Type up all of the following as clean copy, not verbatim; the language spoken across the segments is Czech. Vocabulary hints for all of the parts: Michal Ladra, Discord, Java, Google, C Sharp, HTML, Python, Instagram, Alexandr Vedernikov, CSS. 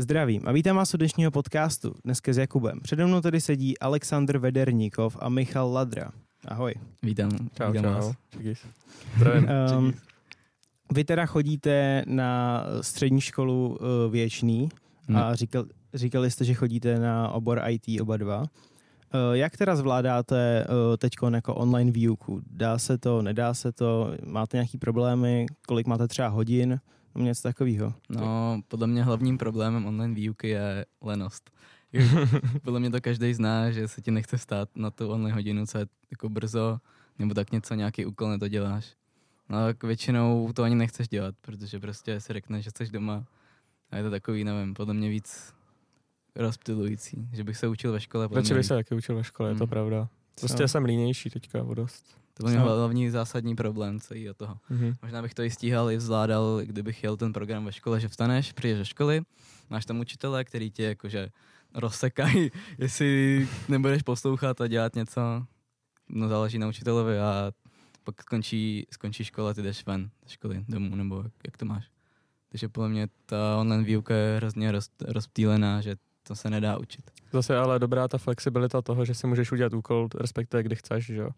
Zdravím a vítám vás u dnešního podcastu, dneska s Jakubem. Přede mnou tady sedí Alexandr Vedernikov a Michal Ladra. Ahoj. Vítám. Čau. Vás. Zdravím. Vy teda chodíte na střední školu Věčný a říkali jste, že chodíte na obor IT oba dva. Jak teda zvládáte teďko jako online výuku? Dá se to, nedá se to? Máte nějaký problémy? Kolik máte třeba hodin? Něco takového. No, podle mě hlavním problémem online výuky je lenost. Podle mě to každý zná, že se ti nechce vstát na tu online hodinu, co je jako brzo, nebo tak něco, nějaký úkol nedoděláš. No tak většinou to ani nechceš dělat, protože prostě si řekneš, že jsi doma a je to takový, nevím, podle mě víc rozptylující, že bych se učil ve škole. Radši bych se taky učil ve škole, je to pravda. Prostě jsem línější teďka o dost. To byl hlavní zásadní problém celý toho. Možná bych to i stíhal, i zvládal, kdybych jel ten program ve škole, že vstaneš, přijdeš do školy, máš tam učitele, který tě jakože rozsekají, jestli nebudeš poslouchat a dělat něco, no záleží na učitelovi a pak skončí škola, ty jdeš ven ze školy, domů, nebo jak to máš. Takže podle mě ta online výuka je hrozně rozptýlená, že to se nedá učit. Zase ale dobrá ta flexibilita toho, že si můžeš udělat úkol, respektive kdy chceš, že jo.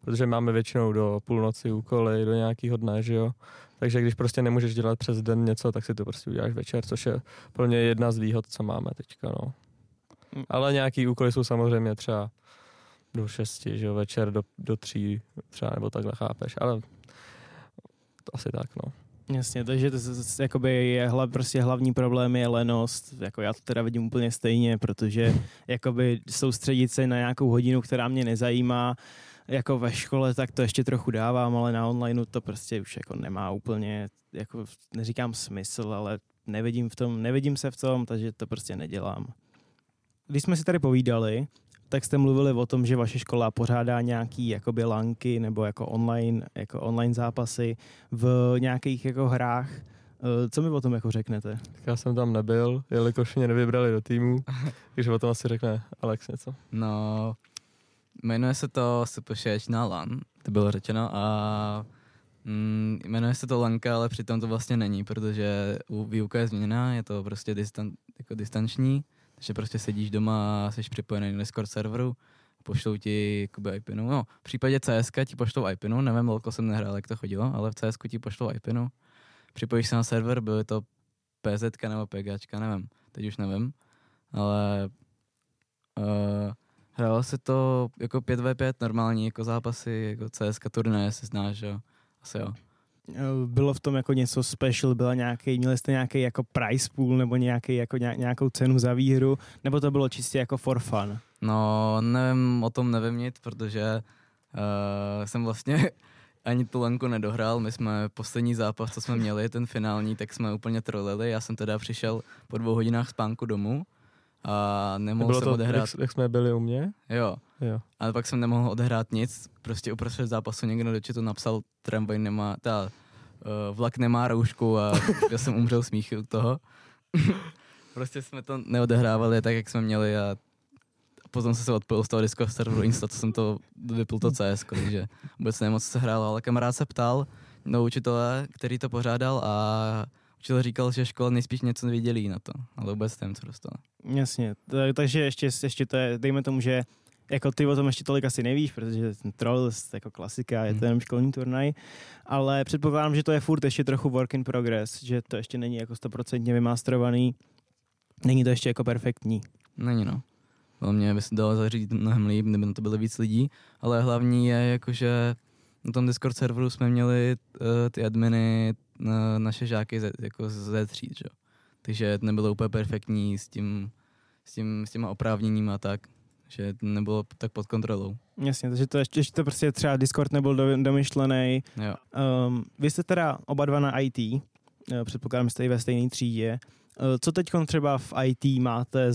Protože máme většinou do půlnoci úkoly, do nějakého dne, že jo. Takže když prostě nemůžeš dělat přes den něco, tak si to prostě uděláš večer, což je pro mě jedna z výhod, co máme teďka, no. Ale nějaký úkoly jsou samozřejmě třeba do 6, že jo, večer do 3 třeba, nebo takhle, chápeš, ale to asi tak, no. Jasně, takže to je prostě hlavní problém je lenost, jako já to teda vidím úplně stejně, protože jakoby soustředit se na nějakou hodinu, která mě nezajímá, jako ve škole, tak to ještě trochu dávám, ale na onlineu to prostě už jako nemá úplně, jako neříkám smysl, ale nevidím se v tom, takže to prostě nedělám. Když jsme si tady povídali, tak jste mluvili o tom, že vaše škola pořádá nějaký jakoby lanky nebo jako online zápasy v nějakých jako hrách. Co mi o tom jako řeknete? Já jsem tam nebyl, jelikož mě nevybrali do týmu, takže o tom asi řekne Alex něco. No, jmenuje se to Superšečná LAN, to bylo řečeno, a jmenuje se to lanka, ale přitom to vlastně není, protože výuka je změněná, je to prostě distanční. Takže prostě sedíš doma a jsi připojený na Discord serveru, pošlou ti jakoby IPinu. No, v případě CSka ti pošlou IPinu, nevím, lolko jsem nehrál, jak to chodilo, ale v CSku ti pošlou IPinu. Připojíš se na server, byly to PZka nebo PGčka, nevím, teď už nevím, ale hrálo se to jako 5v5 normální, jako zápasy, jako CSka turnaje, si znáš, jo, asi jo. Bylo v tom jako něco special, měli jste nějaký jako prize pool nebo nějakou cenu za výhru, nebo to bylo čistě jako for fun? No, nevím, o tom nevím nic, protože jsem vlastně ani tu lanku nedohrál, my jsme poslední zápas, co jsme měli, ten finální, tak jsme úplně trolili, já jsem teda přišel po 2 hodinách spánku domů a nemohl jsem odehrát. Jak jsme byli u mě? Jo. Ale pak jsem nemohl odehrát nic, prostě uprostřed zápasu někdo do chatu napsal tramvaj nemá, vlak nemá roušku a já jsem umřel smíchy od toho. Prostě jsme to neodehrávali tak, jak jsme měli a potom jsem se odpojil z toho Discord serveru Insta, co jsem to vypl to CS, takže vůbec nevím, co se hrálo, ale kamarád se ptal na učitele, který to pořádal a učitel říkal, že škola nejspíš něco nevědělí na to, ale vůbec nevím, co dostal. Jasně, takže ještě to je, dejme tomu, že jako ty o tom ještě tolik asi nevíš, protože ten troll jako klasika, je to jenom školní turnaj, ale předpokládám, že to je furt ještě trochu work in progress, že to ještě není jako 100% vymasterovaný, není to ještě jako perfektní. Není no. Podle mě by se dalo zařídit mnohem líp, kdyby na to bylo víc lidí, ale hlavní je jako, že na tom Discord serveru jsme měli ty adminy, naše žáky ze tříd, že? Takže to nebylo úplně perfektní s těma oprávněníma a tak, že nebylo tak pod kontrolou. Jasně, takže to ještě to prostě třeba Discord nebyl domyšlený. Vy jste teda oba dva na IT, předpokládám, jste i ve stejné třídě. Co teď třeba v IT máte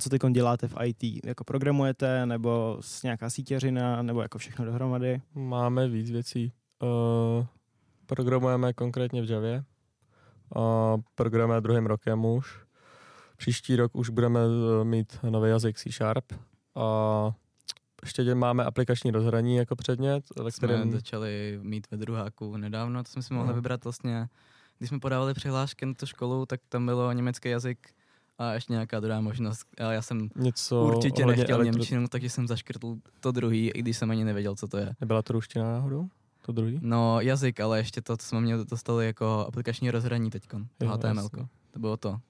co teď děláte v IT? Jako programujete, nebo nějaká sítěřina, nebo jako všechno dohromady? Máme víc věcí. Programujeme konkrétně v Javě. Programujeme druhým rokem už. Příští rok už budeme mít nový jazyk C Sharp. A ještě máme aplikační rozhraní jako předmět. Jsme začali mít ve druháku nedávno, to jsme si mohli vybrat vlastně. Když jsme podávali přihlášky na tu školu, tak tam bylo německý jazyk a ještě nějaká druhá možnost. Já jsem něco určitě nechtěl němčinu, takže jsem zaškrtl to druhý, i když jsem ani nevěděl, co to je. Nebyla to ruština náhodou? To druhý? No jazyk, ale ještě to, co jsme měli, dostali jako aplikační rozhraní teďkon. HTML. To bylo to.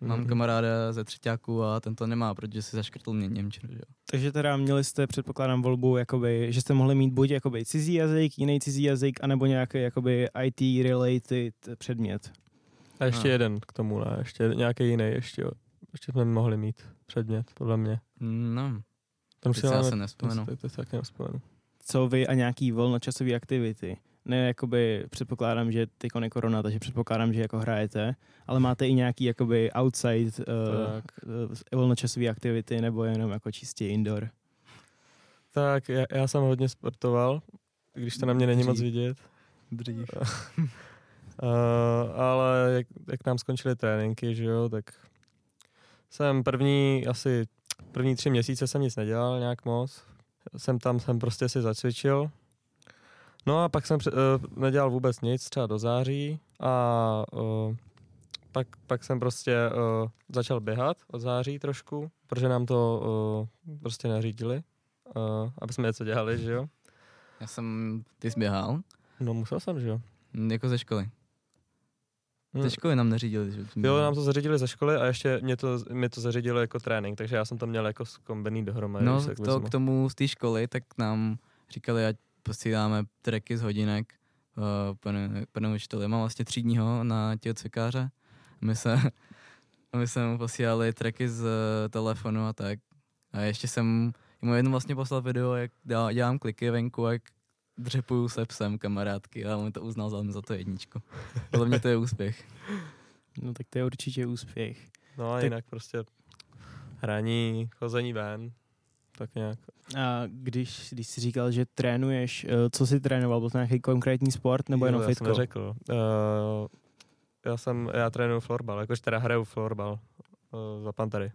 Mám kamaráda ze třetíku a ten to nemá, protože si zaškrtl němčinu. Že? Takže teda měli jste, předpokládám, volbu, jakoby, že jste mohli mít buď jakoby cizí jazyk, jiný cizí jazyk, anebo nějaký jakoby IT-related předmět. A ještě jeden k tomu, ne? Ještě nějaký jiný, ještě jsme mohli mít předmět, podle mě. No, tam si já se nevzpomenu. Co vy a nějaký volnočasový aktivity? Ne, jakoby předpokládám, že teď je korona, takže předpokládám, že jako hrajete, ale máte i nějaký jakoby outside volnočasové aktivity nebo jenom jako čistě indoor? Tak, já jsem hodně sportoval, když to na mě není moc vidět. Dřív. Ale jak nám skončily tréninky, že jo, tak jsem první 3 měsíce jsem nic nedělal nějak moc. Jsem prostě si zacvičil. No a pak jsem nedělal vůbec nic, třeba do září a pak jsem prostě začal běhat od září trošku, protože nám to prostě nařídili, aby jsme něco dělali, že jo. Ty jsi běhal? No musel jsem, že jo. Jako ze školy. Ze školy nám neřídili. Že? Jo, nám to zařídili ze školy a ještě mě to zařídilo jako trénink, takže já jsem to měl jako zkombený dohromady. No to k tomu z té školy, tak nám říkali, ať posíláme tracky z hodinek panu učiteli. Mám vlastně 3 dní na tělocvikáře. My jsme mu posílali tracky z telefonu a tak. A ještě jsem mu jednou vlastně poslal video, jak dělám kliky venku, jak dřepuju se psem kamarádky, a on to uznal za to 1. Podle mě to je úspěch. No tak to je určitě úspěch. No a jinak prostě hraní, chození ven, tak nějak. A když jsi říkal, že trénuješ, co jsi trénoval? Byl to nějaký konkrétní sport nebo jenom fitko? Já jsem neřekl. Já trénuju florbal, jakože teda hraju florbal za Pantery.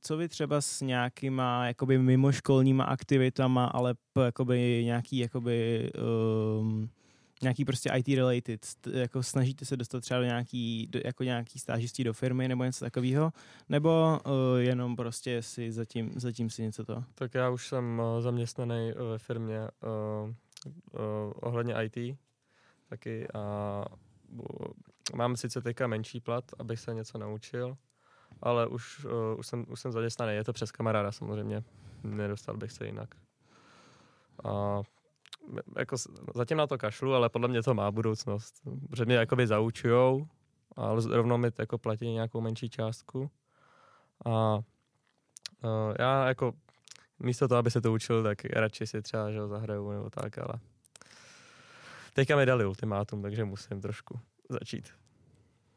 Co vy třeba s nějakýma jakoby mimoškolníma aktivitama, ale jakoby nějaký nějaký prostě IT related, jako snažíte se dostat třeba do nějaký stážistí do firmy nebo něco takového, nebo jenom prostě si zatím si něco to? Tak já už jsem zaměstnaný ve firmě ohledně IT taky a mám sice teďka menší plat, abych se něco naučil, ale už jsem zaděsnaný, je to přes kamaráda samozřejmě, nedostal bych se jinak. A jako zatím na to kašlu, ale podle mě to má budoucnost, protože mě jakoby zaučujou, ale rovnou mi jako platí nějakou menší částku. A já jako místo toho, aby se to učil, tak radši si třeba že ho zahraju nebo tak, ale teďka mi dali ultimátum, takže musím trošku začít.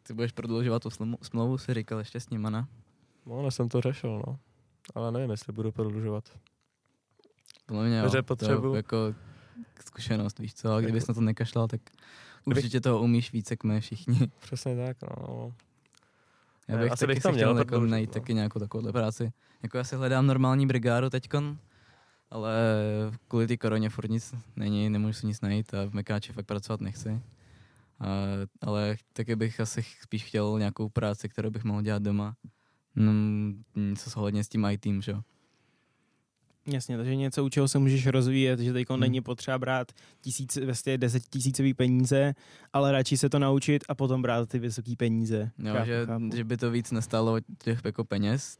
Ty budeš prodlužovat tu smlouvu, si říkal ještě s nima, ne? No, jsem to řešil, no. Ale nevím, jestli budu prodlužovat. Podle mě, jo. Potřebu... jako zkušenost, víš co, a kdybys na to nekašlal, tak určitě toho umíš víc, jak my všichni. Přesně tak, no. Já bych asi taky chtěl najít taky nějakou takovouhle práci. Jako já si hledám normální brigádu teďkon, ale kvůli té koroně furt nic není, nemůžu si nic najít a v Mekáči fakt pracovat nechci. Ale taky bych asi spíš chtěl nějakou práci, kterou bych mohl dělat doma. No, něco shledně s tím ITem, že jo. Jasně, takže něco, u čeho se můžeš rozvíjet, že teďko není potřeba brát 10 tisícový peníze, ale radši se to naučit a potom brát ty vysoký peníze. Jo, že by to víc nestálo těch jako peněz,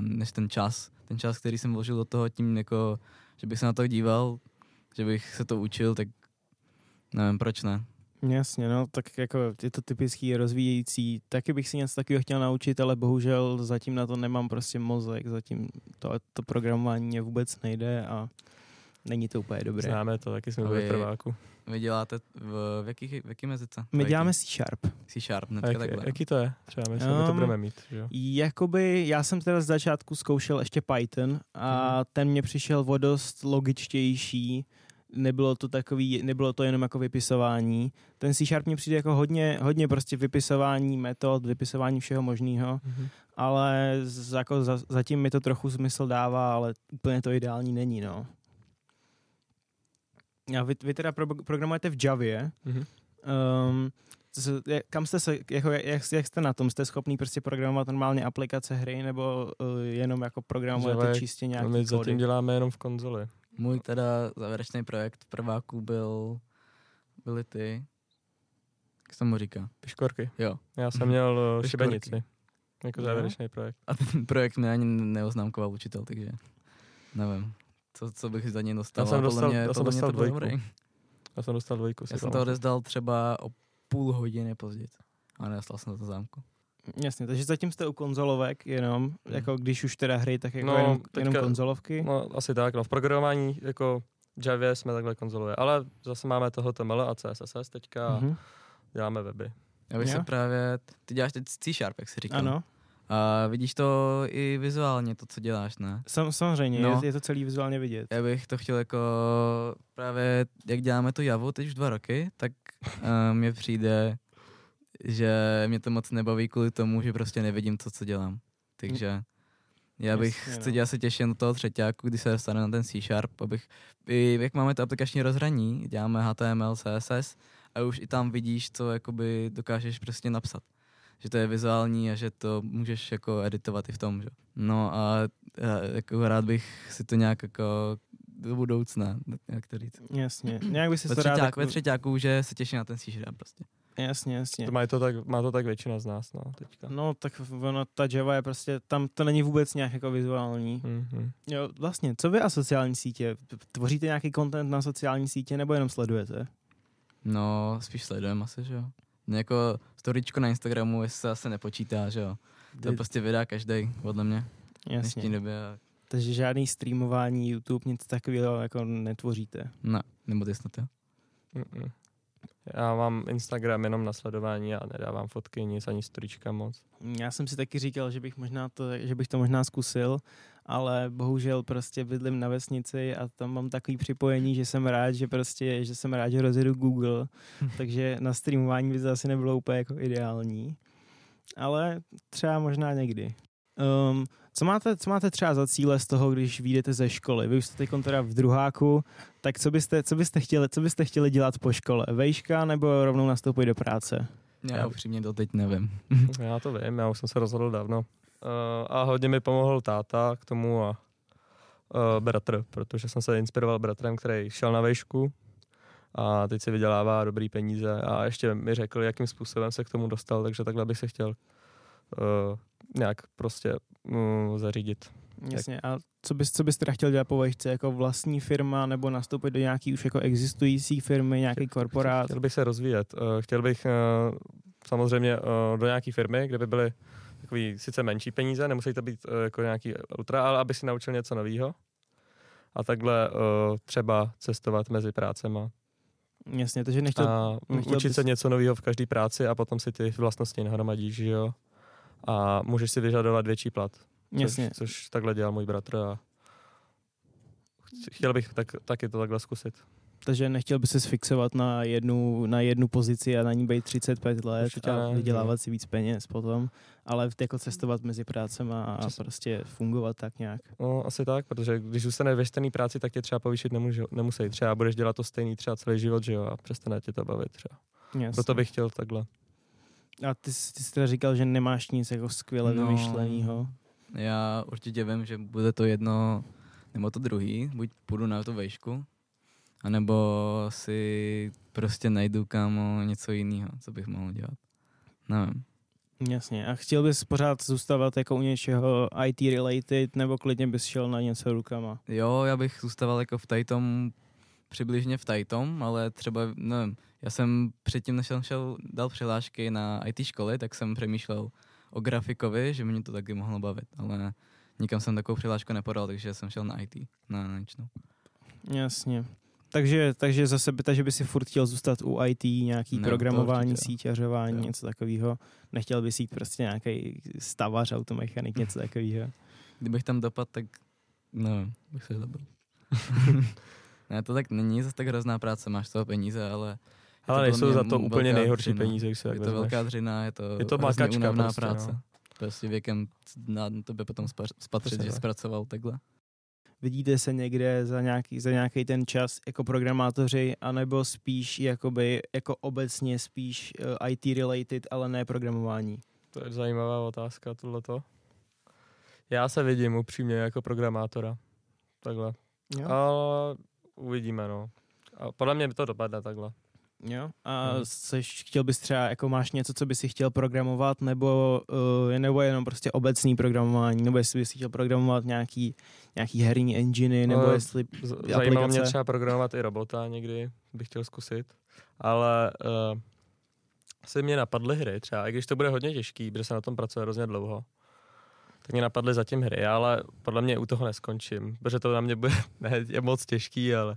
než ten čas, který jsem vložil do toho tím, jako, že bych se na to díval, že bych se to učil, tak nevím, proč ne. Jasně, no, tak jako je to typický rozvíjející, taky bych si něco takového chtěl naučit, ale bohužel zatím na to nemám prostě mozek, zatím to programování mě vůbec nejde a není to úplně dobré. Známe to, taky jsme byli prváku. Vy děláte v jakým jazyce? My děláme C Sharp. C Sharp, netka takhle. Jaký to je? Třeba my to budeme mít, že jo? Jakoby, já jsem teda z začátku zkoušel ještě Python a ten mě přišel o dost logičtější. Nebylo to jenom jako vypisování. Ten C Sharp mně přijde jako hodně prostě vypisování metod, vypisování všeho možného, ale zatím mi to trochu smysl dává, ale úplně to ideální není, no. A vy teda programujete v Javě. Kam jste se, jako jak jste na tom? Jste schopný prostě programovat normálně aplikace, hry, nebo jenom jako programujete Zavek, čistě nějaký kody? My zatím děláme jenom v konzoli. Můj teda závěrečný projekt prváků byly ty, jak se mu říká? Piškorky. Jo. Já jsem měl šibenici jako závěrečný projekt. A ten projekt mi ani neoznámkoval učitel, takže nevím, co bych za něj dostal. Já jsem dostal dvojku. Já jsem to odezdal třeba o půl hodiny později. A nedostal jsem to zámku. Jasně, takže zatím jste u konzolovek jenom, jako když už teda hry, tak jako jenom konzolovky? No asi tak, no v programování jako Javě jsme takhle konzolové, ale zase máme HTML a CSS teďka děláme weby. Já bych se právě, ty děláš teď C Sharp, jak jsi říkal. Ano. A vidíš to i vizuálně, to, co děláš, ne? Samozřejmě, no, je to celý vizuálně vidět. Já bych to chtěl jako právě, jak děláme to Javu teď už 2 roky, tak mně přijde, že mě to moc nebaví kvůli tomu, že prostě nevidím to, co dělám. Takže já bych se těšil do toho 3. kdy se dostane na ten C Sharp, abych, i jak máme to aplikační rozhraní, děláme HTML, CSS a už i tam vidíš, co jakoby dokážeš prostě napsat. Že to je vizuální a že to můžeš jako editovat i v tom, že? No a jako rád bych si to nějak jako do budoucna, jak to říct. Jasně. Nějak by si to rád... Ve 3. že se těší na ten C Sharp prostě. Jasně, jasně. Má to tak většina z nás, no, teďka. No, tak ono, ta Java je prostě, tam to není vůbec nějak jako vizuální. Mm-hmm. Jo, vlastně, co vy a sociální sítě? Tvoříte nějaký content na sociální sítě nebo jenom sledujete? No, spíš sledujeme asi, že jo. Jako storyčko na Instagramu, jestli se asi nepočítá, že jo. To prostě vydá každej, podle mě. Jasně. V době. Takže žádný streamování, YouTube, nic takového jako netvoříte? Ne, nebo ty snad jo. Mm-mm. Já mám Instagram jenom na sledování a nedávám fotky, nic ani storyčka moc. Já jsem si taky říkal, že bych to možná zkusil, ale bohužel prostě bydlím na vesnici a tam mám takový připojení, že jsem rád, že rozjedu Google, takže na streamování by to asi nebylo úplně jako ideální. Ale třeba možná někdy. Co máte třeba za cíle z toho, když vyjdete ze školy? Vy už jste teď teda v 2. tak co byste chtěli dělat po škole? Vejška nebo rovnou nastoupit do práce? Já upřímně to teď nevím. Já to vím, já už jsem se rozhodl dávno. A hodně mi pomohl táta k tomu a bratr, protože jsem se inspiroval bratrem, který šel na vejšku a teď si vydělává dobrý peníze a ještě mi řekl, jakým způsobem se k tomu dostal, takže takhle bych se chtěl nějak prostě zařídit. Jasně. A co bys teda chtěl dělat po vejšce? Jako vlastní firma nebo nastoupit do nějaký už jako existující firmy, nějaký korporát? Chtěl bych se rozvíjet. Chtěl bych samozřejmě do nějaký firmy, kde by byly takový sice menší peníze, nemusí to být jako nějaký ultra, ale aby si naučil něco novýho. A takhle třeba cestovat mezi prácema. Jasně, takže nechtěl učit se něco novýho v každý práci a potom si ty vlastnosti nahromadíš, že jo? A můžeš si vyžadovat větší plat. Což takhle dělal můj bratr a chtěl bych taky to takhle zkusit. Takže nechtěl by se fixovat na jednu pozici a na ní být 35 let a vydělávat si víc peněz potom, ale jako cestovat mezi prácema a prostě fungovat tak nějak. No asi tak, protože když zůstane ve stejné práci, tak tě třeba povýšit nemusí. Třeba budeš dělat to stejný třeba celý život, že jo, a přestane tě to bavit třeba. Jasně. Proto bych chtěl takhle. A ty jsi teda říkal, že nemáš nic jako skvěle vymyšlenýho. Já určitě vím, že bude to jedno nebo to druhý, buď půjdu na tu vejšku, anebo si prostě najdu kámo něco jiného, co bych mohl dělat. Nevím. Jasně. A chtěl bys pořád zůstávat jako u něčeho IT related, nebo klidně bys šel na něco rukama? Jo, já bych zůstával jako v tajtom, přibližně v tajtom, ale třeba, nevím, já jsem předtím, než jsem dal přihlášky na IT školy, tak jsem přemýšlel o grafikovi, že mě to taky mohlo bavit, ale nikam jsem takovou přihlášku nepodal, takže jsem šel na IT, na něčnou. Jasně. Takže za sebe, takže by si furt chtěl zůstat u IT, nějaký programování, síťařování, něco takového. Nechtěl bys jít prostě nějaký stavař, automechanik, něco takového. Kdybych tam dopadl, tak nevím, bych se zabil. Ne, to tak není zase tak hrozná práce, máš toho peníze, ale nejsou za to úplně nejhorší dřina. Peníze, když se tak vezmeš. Je to velká dřina, je to únavná prostě, práce. No. Prostě věkem na tebe potom spatřit, že zpracoval takhle. Vidíte se někde za nějaký ten čas jako programátoři, anebo spíš jakoby, jako obecně spíš IT related, ale ne programování? To je zajímavá otázka, tohleto. Já se vidím upřímně jako programátora. Takhle. Jo. Ale uvidíme, no. A podle mě by to dopadne takhle. Jo. A chtěl bys třeba, jako máš něco, co bys si chtěl programovat, nebo jenom prostě obecný programování, nebo jestli bys chtěl programovat nějaký herní engine, nebo jestli aplikace. Zajímalo mě třeba programovat i robota někdy, bych chtěl zkusit, ale asi mě napadly hry třeba, i když to bude hodně těžký, protože se na tom pracuje hrozně dlouho, tak mě napadly zatím hry, ale podle mě u toho neskončím, protože to na mě bude je moc těžký, ale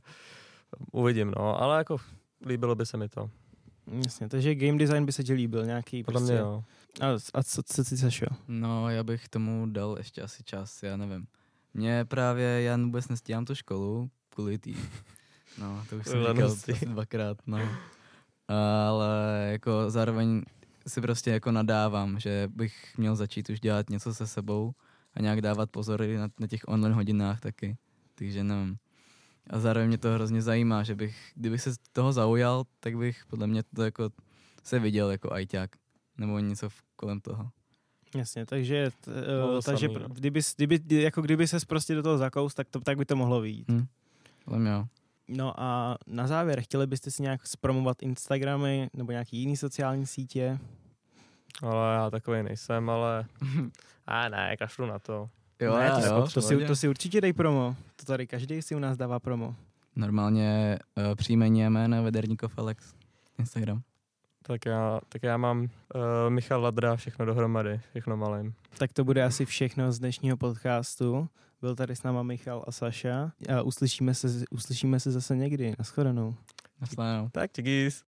uvidím, no, ale jako líbilo by se mi to. Jasně, takže game design by se ti líbil nějaký. Podle prostě... mě jo. A co si sešel? No, já bych tomu dal ještě asi čas, já nevím. Mě právě, já vůbec nestíhám tu školu kvůli tý. No, to už jsem říkal asi dvakrát, no. Ale jako zároveň si prostě jako nadávám, že bych měl začít už dělat něco se sebou a nějak dávat pozor na těch online hodinách taky. Takže nevím. A zároveň mě to hrozně zajímá, že kdybych se toho zaujal, tak bych podle mě to jako se viděl jako ajťák, nebo něco kolem toho. Jasně, takže, kdyby ses prostě do toho zakous, tak by to mohlo vyjít. Podle mě jo. No a na závěr, chtěli byste si nějak zpromovat Instagramy, nebo nějaký jiný sociální sítě? Ale já takový nejsem, ale... A ne, kašlu na to. Jo, ne, to si určitě dej promo. To tady každý si u nás dává promo. Normálně příjmení a jména Vedernikov Alex. Instagram. Tak já mám Michal Ladra, všechno dohromady, všechno malým. Tak to bude asi všechno z dnešního podcastu. Byl tady s náma Michal a Saša. A uslyšíme se zase někdy. Naschledanou. Tak díky.